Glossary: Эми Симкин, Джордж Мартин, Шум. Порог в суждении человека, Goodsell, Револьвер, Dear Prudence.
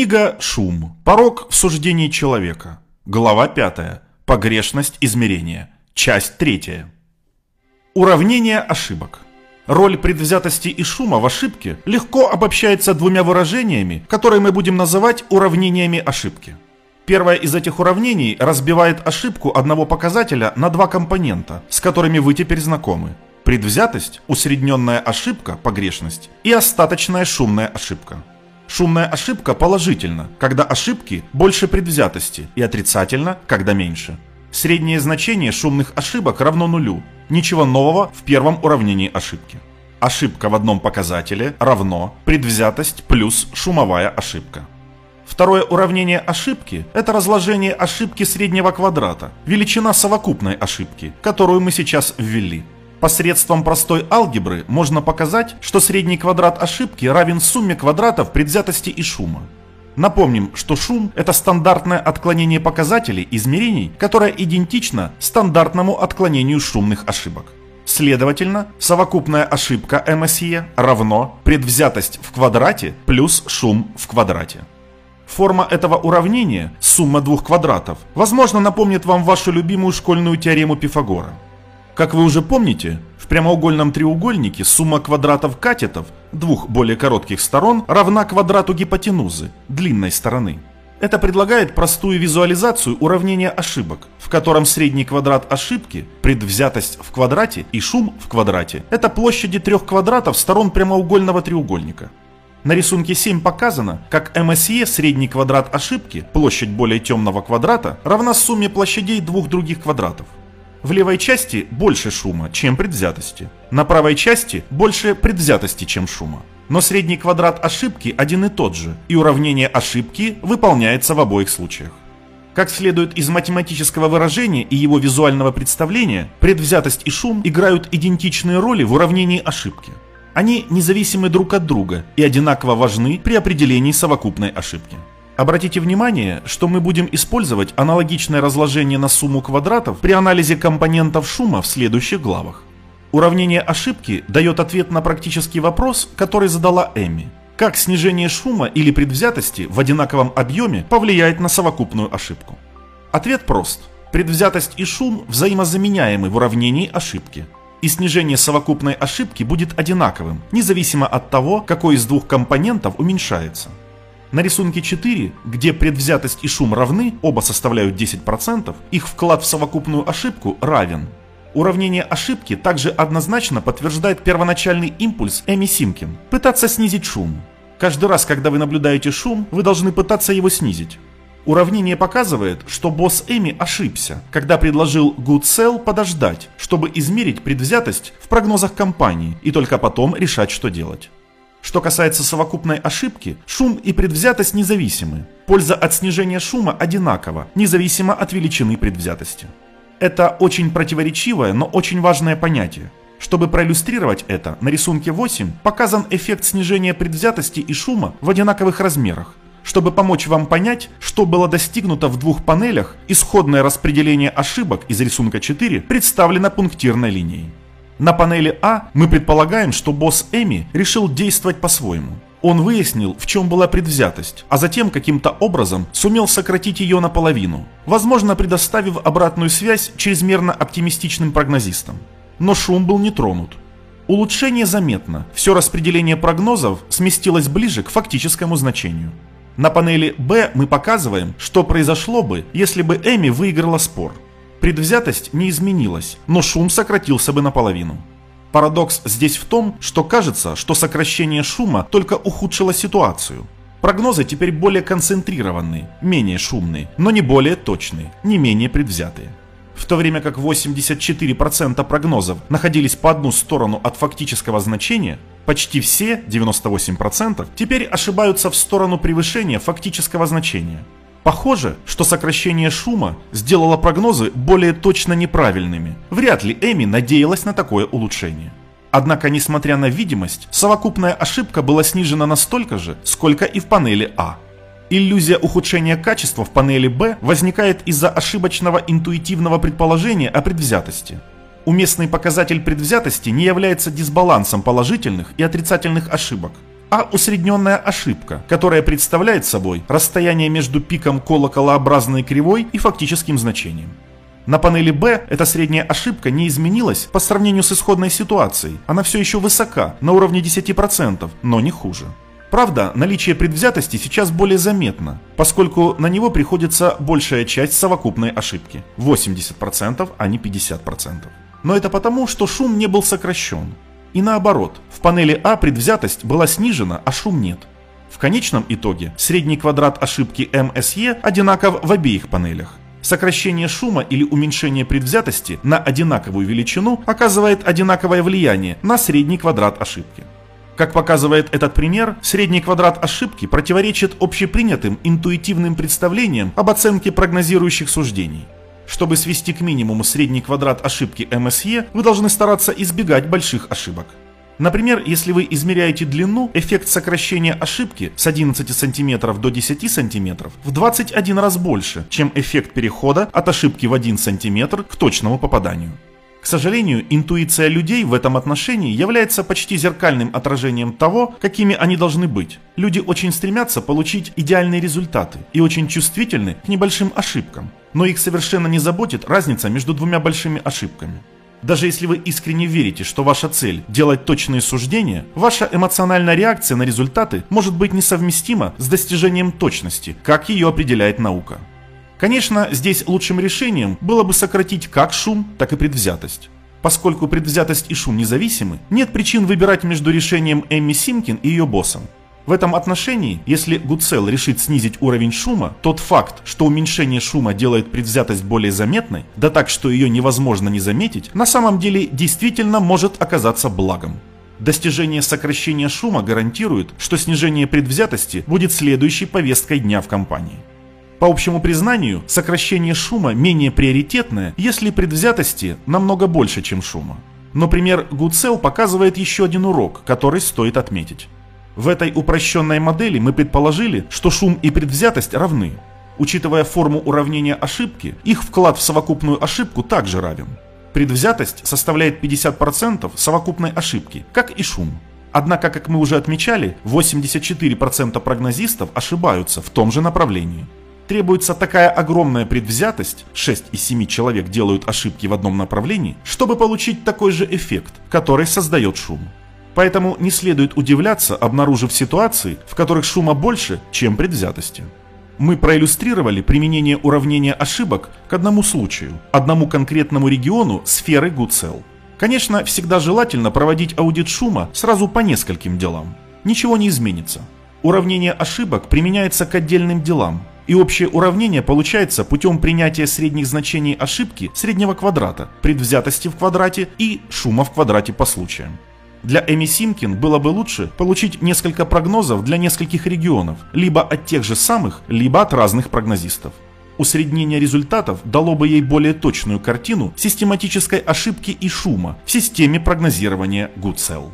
Книга «Шум. Порог в суждении человека». Глава 5. Погрешность измерения. Часть 3. Уравнение ошибок. Роль предвзятости и шума в ошибке легко обобщается двумя выражениями, которые мы будем называть уравнениями ошибки. Первое из этих уравнений разбивает ошибку одного показателя на два компонента, с которыми вы теперь знакомы. Предвзятость, усредненная ошибка, погрешность и остаточная шумная ошибка. Шумная ошибка положительна, когда ошибки больше предвзятости, и отрицательна, когда меньше. Среднее значение шумных ошибок равно нулю. Ничего нового в первом уравнении ошибки. Ошибка в одном показателе равно предвзятость плюс шумовая ошибка. Второе уравнение ошибки – это разложение ошибки среднего квадрата, величина совокупной ошибки, которую мы сейчас ввели. Посредством простой алгебры можно показать, что средний квадрат ошибки равен сумме квадратов предвзятости и шума. Напомним, что шум – это стандартное отклонение показателей измерений, которое идентично стандартному отклонению шумных ошибок. Следовательно, совокупная ошибка МСЕ равно предвзятость в квадрате плюс шум в квадрате. Форма этого уравнения, сумма двух квадратов, возможно, напомнит вам вашу любимую школьную теорему Пифагора. Как вы уже помните, в прямоугольном треугольнике сумма квадратов катетов двух более коротких сторон равна квадрату гипотенузы, длинной стороны. Это предлагает простую визуализацию уравнения ошибок, в котором средний квадрат ошибки, предвзятость в квадрате и шум в квадрате – это площади трех квадратов сторон прямоугольного треугольника. На рисунке 7 показано, как МСЕ, средний квадрат ошибки, площадь более темного квадрата, равна сумме площадей двух других квадратов. В левой части больше шума, чем предвзятости. На правой части больше предвзятости, чем шума. Но средний квадрат ошибки один и тот же, и уравнение ошибки выполняется в обоих случаях. Как следует из математического выражения и его визуального представления, предвзятость и шум играют идентичные роли в уравнении ошибки. Они независимы друг от друга и одинаково важны при определении совокупной ошибки. Обратите внимание, что мы будем использовать аналогичное разложение на сумму квадратов при анализе компонентов шума в следующих главах. Уравнение ошибки дает ответ на практический вопрос, который задала Эми. Как снижение шума или предвзятости в одинаковом объеме повлияет на совокупную ошибку? Ответ прост. Предвзятость и шум взаимозаменяемы в уравнении ошибки. И снижение совокупной ошибки будет одинаковым, независимо от того, какой из двух компонентов уменьшается. На рисунке 4, где предвзятость и шум равны, оба составляют 10%, их вклад в совокупную ошибку равен. Уравнение ошибки также однозначно подтверждает первоначальный импульс Эми Симкин – пытаться снизить шум. Каждый раз, когда вы наблюдаете шум, вы должны пытаться его снизить. Уравнение показывает, что босс Эми ошибся, когда предложил Goodsell подождать, чтобы измерить предвзятость в прогнозах компании и только потом решать, что делать. Что касается совокупной ошибки, шум и предвзятость независимы. Польза от снижения шума одинакова, независимо от величины предвзятости. Это очень противоречивое, но очень важное понятие. Чтобы проиллюстрировать это, на рисунке 8 показан эффект снижения предвзятости и шума в одинаковых размерах, чтобы помочь вам понять, что было достигнуто в двух панелях. Исходное распределение ошибок из рисунка 4 представлено пунктирной линией. На панели А мы предполагаем, что босс Эми решил действовать по-своему. Он выяснил, в чем была предвзятость, а затем каким-то образом сумел сократить ее наполовину, возможно, предоставив обратную связь чрезмерно оптимистичным прогнозистам. Но шум был не тронут. Улучшение заметно, все распределение прогнозов сместилось ближе к фактическому значению. На панели Б мы показываем, что произошло бы, если бы Эми выиграла спор. Предвзятость не изменилась, но шум сократился бы наполовину. Парадокс здесь в том, что кажется, что сокращение шума только ухудшило ситуацию. Прогнозы теперь более концентрированные, менее шумные, но не более точные, не менее предвзятые. В то время как 84% прогнозов находились по одну сторону от фактического значения, почти все, 98%, теперь ошибаются в сторону превышения фактического значения. Похоже, что сокращение шума сделало прогнозы более точно неправильными. Вряд ли Эми надеялась на такое улучшение. Однако, несмотря на видимость, совокупная ошибка была снижена настолько же, сколько и в панели А. Иллюзия ухудшения качества в панели Б возникает из-за ошибочного интуитивного предположения о предвзятости. Уместный показатель предвзятости не является дисбалансом положительных и отрицательных ошибок. а усредненная ошибка, которая представляет собой расстояние между пиком колоколообразной кривой и фактическим значением. На панели B эта средняя ошибка не изменилась по сравнению с исходной ситуацией, она все еще высока, на уровне 10%, но не хуже. Правда, наличие предвзятости сейчас более заметно, поскольку на него приходится большая часть совокупной ошибки – 80%, а не 50%. Но это потому, что шум не был сокращен. И наоборот, в панели А предвзятость была снижена, а шум нет. В конечном итоге средний квадрат ошибки MSE одинаков в обеих панелях. Сокращение шума или уменьшение предвзятости на одинаковую величину оказывает одинаковое влияние на средний квадрат ошибки. Как показывает этот пример, средний квадрат ошибки противоречит общепринятым интуитивным представлениям об оценке прогнозирующих суждений. Чтобы свести к минимуму средний квадрат ошибки MSE, вы должны стараться избегать больших ошибок. Например, если вы измеряете длину, эффект сокращения ошибки с 11 см до 10 см в 21 раз больше, чем эффект перехода от ошибки в 1 см к точному попаданию. К сожалению, интуиция людей в этом отношении является почти зеркальным отражением того, какими они должны быть. Люди очень стремятся получить идеальные результаты и очень чувствительны к небольшим ошибкам, но их совершенно не заботит разница между двумя большими ошибками. Даже если вы искренне верите, что ваша цель – делать точные суждения, ваша эмоциональная реакция на результаты может быть несовместима с достижением точности, как ее определяет наука. Конечно, здесь лучшим решением было бы сократить как шум, так и предвзятость. Поскольку предвзятость и шум независимы, нет причин выбирать между решением Эми Симкин и ее боссом. В этом отношении, если Goodsell решит снизить уровень шума, тот факт, что уменьшение шума делает предвзятость более заметной, да так, что ее невозможно не заметить, на самом деле действительно может оказаться благом. Достижение сокращения шума гарантирует, что снижение предвзятости будет следующей повесткой дня в компании. По общему признанию, сокращение шума менее приоритетное, если предвзятости намного больше, чем шума. Но пример Goodsell показывает еще один урок, который стоит отметить. В этой упрощенной модели мы предположили, что шум и предвзятость равны. Учитывая форму уравнения ошибки, их вклад в совокупную ошибку также равен. Предвзятость составляет 50% совокупной ошибки, как и шум. Однако, как мы уже отмечали, 84% прогнозистов ошибаются в том же направлении. Требуется такая огромная предвзятость, 6 из 7 человек делают ошибки в одном направлении, чтобы получить такой же эффект, который создает шум. Поэтому не следует удивляться, обнаружив ситуации, в которых шума больше, чем предвзятости. Мы проиллюстрировали применение уравнения ошибок к одному случаю, одному конкретному региону сферы Goodsell. Конечно, всегда желательно проводить аудит шума сразу по нескольким делам. Ничего не изменится. Уравнение ошибок применяется к отдельным делам, и общее уравнение получается путем принятия средних значений ошибки среднего квадрата, предвзятости в квадрате и шума в квадрате по случаям. Для Эми Симкин было бы лучше получить несколько прогнозов для нескольких регионов, либо от тех же самых, либо от разных прогнозистов. Усреднение результатов дало бы ей более точную картину систематической ошибки и шума в системе прогнозирования Goodsell.